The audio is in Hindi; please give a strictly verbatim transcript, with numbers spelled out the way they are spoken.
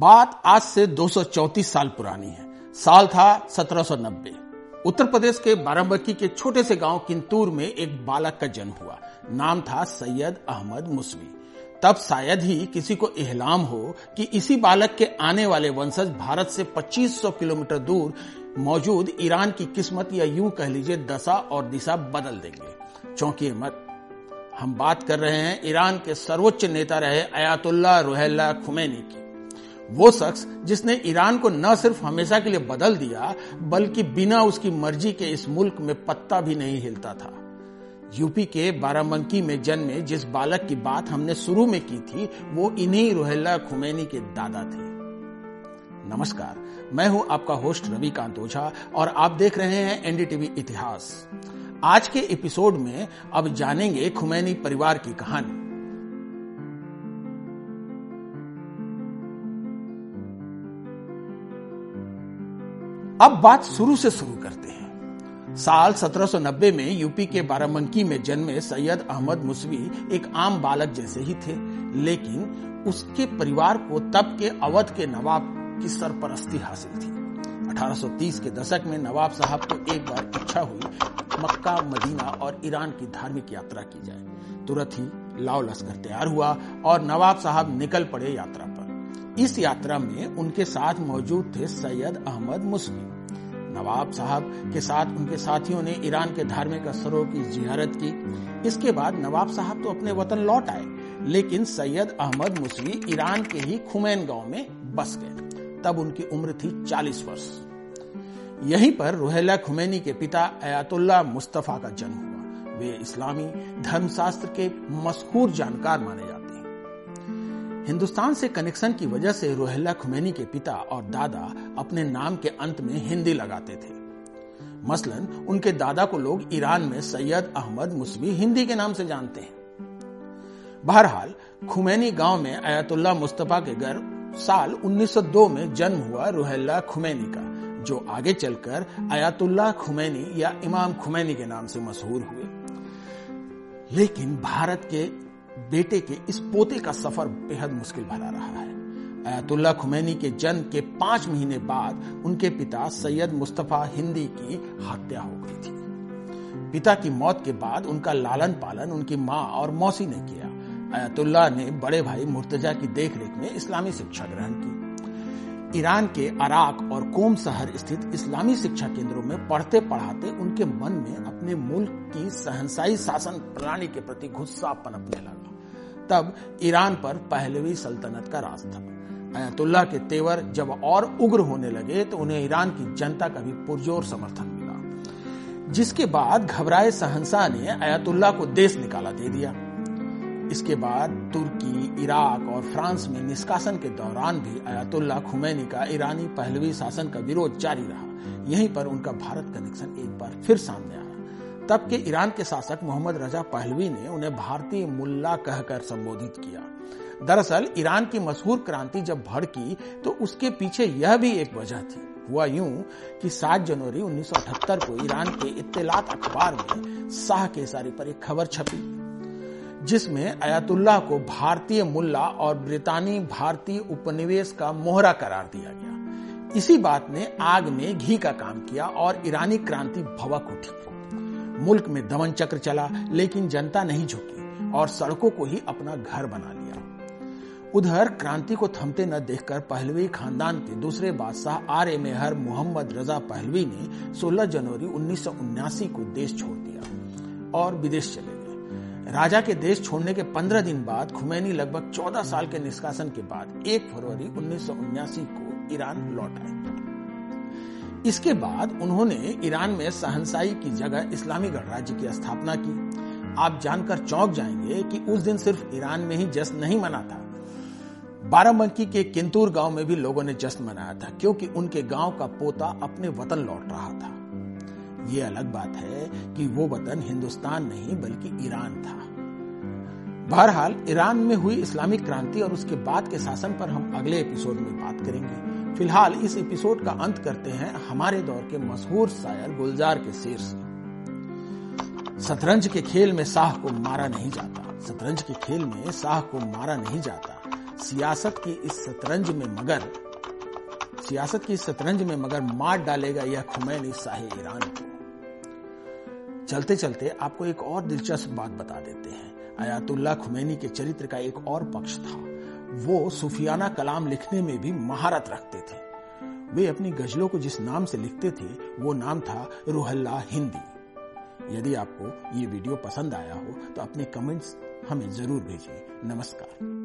बात आज से दो सौ चौंतीस साल पुरानी है। साल था सत्रह सौ नब्बे। उत्तर प्रदेश के बाराबंकी के छोटे से गांव किंतूर में एक बालक का जन्म हुआ। नाम था सैयद अहमद मुसवी। तब शायद ही किसी को इल्हाम हो कि इसी बालक के आने वाले वंशज भारत से पच्चीस सौ किलोमीटर दूर मौजूद ईरान की किस्मत या यूं कह लीजिए दशा और दिशा बदल देंगे। चौंकिए मत, हम बात कर रहे हैं ईरान के सर्वोच्च नेता रहे अयातुल्लाह रूहुल्लाह खुमैनी की। वो शख्स जिसने ईरान को न सिर्फ हमेशा के लिए बदल दिया बल्कि बिना उसकी मर्जी के इस मुल्क में पत्ता भी नहीं हिलता था। यूपी के बाराबंकी में जन्मे जिस बालक की बात हमने शुरू में की थी वो इन्हीं रूहुल्लाह खुमैनी के दादा थे। नमस्कार, मैं हूं आपका होस्ट रवि कांत ओझा और आप देख रहे हैं एनडीटीवी इतिहास। आज के एपिसोड में अब जानेंगे खुमैनी परिवार की कहानी। अब बात शुरू से शुरू करते हैं। साल सत्रह सौ नब्बे में यूपी के बाराबंकी में जन्मे सैयद अहमद मुसवी एक आम बालक जैसे ही थे, लेकिन उसके परिवार को तब के अवध के नवाब की सरपरस्ती हासिल थी। अठारह सौ तीस के दशक में नवाब साहब को एक बार इच्छा हुई मक्का, मदीना और ईरान की धार्मिक यात्रा की जाए। तुरंत ही लाओ लश्कर तैयार हुआ और नवाब साहब निकल पड़े यात्रा पर। इस यात्रा में उनके साथ मौजूद थे सैयद अहमद मुसवी। नवाब साहब के साथ उनके साथियों ने ईरान के धार्मिक स्थलों की जियारत की। इसके बाद नवाब साहब तो अपने वतन लौट आए, लेकिन सैयद अहमद मुसवी ईरान के ही खुमैन गांव में बस गए। तब उनकी उम्र थी चालीस वर्ष। यहीं पर रूहुल्लाह खुमैनी के पिता आयतुल्लाह मुस्तफा का जन्म हुआ। वे इस्लामी धर्मशास्त्र के मशहूर जानकार माने जाते। हिंदुस्तान से कनेक्शन की वजह से रूहुल्लाह खुमैनी के पिता और दादा अपने नाम के अंत में हिंदी लगाते थे। मसलन उनके दादा को लोग ईरान में सैयद अहमद मुसवी हिंदी के नाम से जानते हैं। बहरहाल खुमैनी गांव में आयतुल्लाह मुस्तफा के घर साल उन्नीस सौ दो में जन्म हुआ रूहुल्लाह खुमैनी का, जो आगे चलकर आयतुल्लाह खुमैनी या इमाम खुमैनी के नाम से मशहूर हुए। लेकिन भारत के बेटे के इस पोते का सफर बेहद मुश्किल भरा रहा है। आयतुल्लाह खुमैनी के जन्म के पांच महीने बाद उनके पिता सैयद मुस्तफा हिंदी की हत्या हो गई थी। पिता की मौत के बाद उनका लालन पालन उनकी माँ और मौसी ने किया। आयतुल्लाह ने बड़े भाई मुर्तजा की देखरेख में इस्लामी शिक्षा ग्रहण की। ईरान के अराक और कोम शहर स्थित इस्लामी शिक्षा केंद्रों में पढ़ते पढ़ाते उनके मन में अपने मुल्क की शहंशाही शासन प्रणाली के प्रति गुस्सा पनपने लगा। तब ईरान पर पहलवी सल्तनत का राज था। आयतुल्लाह के तेवर जब और उग्र होने लगे तो उन्हें ईरान की जनता का भी पुरजोर समर्थन मिला, जिसके बाद घबराए शहंशाह ने आयतुल्लाह को देश निकाला दे दिया। इसके बाद तुर्की, इराक और फ्रांस में निष्कासन के दौरान भी आयतुल्लाह खुमैनी का ईरानी पहलवी शासन का विरोध जारी रहा। यहीं पर उनका भारत कनेक्शन एक बार फिर सामने आया। तब के ईरान के शासक मोहम्मद रजा पहलवी ने उन्हें भारतीय मुल्ला कहकर संबोधित किया। दरअसल ईरान की मशहूर क्रांति जब भड़की तो उसके पीछे यह भी एक वजह थी। हुआ यूं कि सात जनवरी उन्नीस सौ अठहत्तर को ईरान के इत्तेलात अखबार में शाह केसारी पर एक खबर छपी, जिसमें आयतुल्लाह को भारतीय मुल्ला और ब्रितानी भारतीय उपनिवेश का मोहरा करार दिया गया। इसी बात ने आग में घी का काम किया और ईरानी क्रांति भभक उठी। मुल्क में दमन चक्र चला, लेकिन जनता नहीं झुकी और सड़कों को ही अपना घर बना लिया। उधर क्रांति को थमते न देखकर पहलवी खानदान के दूसरे बादशाह Aryamehr Mohammad Reza Pahlavi ने सोलह जनवरी उन्नीस सौ उन्यासी को देश छोड़ दिया और विदेश चले गए। राजा के देश छोड़ने के पंद्रह दिन बाद खुमैनी लगभग चौदह साल के निष्कासन के बाद एक फरवरी उन्नीस सौ उन्यासी को ईरान लौट आए। इसके बाद उन्होंने ईरान में शहंशाही की जगह इस्लामी गणराज्य की स्थापना की। आप जानकर चौंक जाएंगे कि उस दिन सिर्फ ईरान में ही जश्न नहीं मना था, बाराबंकी के किंतूर गांव में भी लोगों ने जश्न मनाया था, क्योंकि उनके गांव का पोता अपने वतन लौट रहा था। ये अलग बात है कि वो वतन हिंदुस्तान नहीं बल्कि ईरान था। बहरहाल ईरान में हुई इस्लामिक क्रांति और उसके बाद के शासन पर हम अगले एपिसोड में बात करेंगे। फिलहाल इस एपिसोड का अंत करते हैं हमारे दौर के मशहूर शायर गुलजार के शेर से। शतरंज के खेल में शाह को मारा नहीं जाता, शतरंज के खेल में शाह को मारा नहीं जाता, सियासत की इस शतरंज में मगर सियासत की शतरंज में मगर मार डालेगा यह खुमैनी शाही ईरान को। चलते चलते आपको एक और दिलचस्प बात बता देते हैं। अयातुल्लाह खुमैनी के चरित्र का एक और पक्ष था, वो सूफियाना कलाम लिखने में भी महारत रखते थे। वे अपनी गजलों को जिस नाम से लिखते थे वो नाम था रूहुल्लाह हिंदी। यदि आपको ये वीडियो पसंद आया हो तो अपने कमेंट्स हमें जरूर भेजिए। नमस्कार।